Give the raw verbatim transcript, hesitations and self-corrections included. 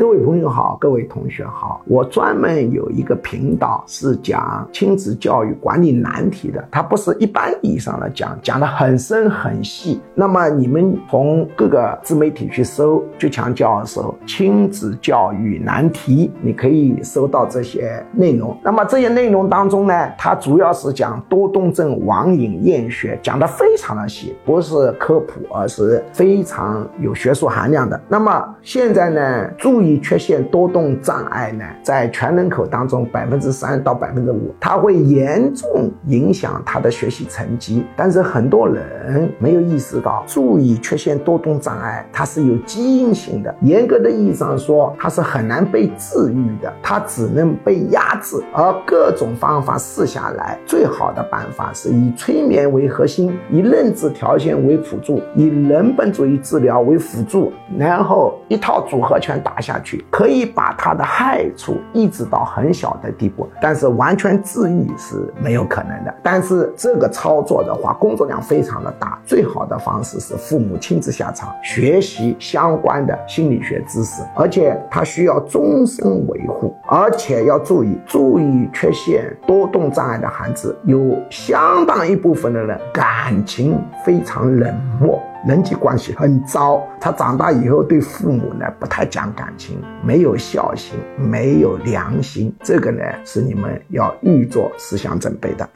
各位朋友好，各位同学好，我专门有一个频道是讲亲子教育管理难题的，它不是一般意义上的讲，讲得很深很细。那么你们从各个自媒体去搜，就强教授亲子教育难题，你可以搜到这些内容。那么这些内容当中呢，它主要是讲多动症网瘾厌学，讲得非常的细，不是科普，而是非常有学术含量的。那么现在呢，注意缺陷多动障碍呢，在全人口当中 百分之三 到 百分之五， 它会严重影响他的学习成绩。但是很多人没有意识到，注意缺陷多动障碍它是有基因性的，严格的意义上说，它是很难被治愈的，它只能被压制。而各种方法试下来，最好的办法是以催眠为核心，以认知条件为辅助，以人本主义治疗为辅助，然后一套组合拳打下去，可以把它的害处抑制到很小的地步，但是完全治愈是没有可能的。但是这个操作的话，工作量非常的大，最好的方式是父母亲自下场学习相关的心理学知识，而且它需要终身维护。而且要注意，注意缺陷多动障碍的孩子有相当一部分的人感情非常冷漠，人际关系很糟，他长大以后对父母呢不太讲感情，没有孝心，没有良心，这个呢是你们要预做思想准备的。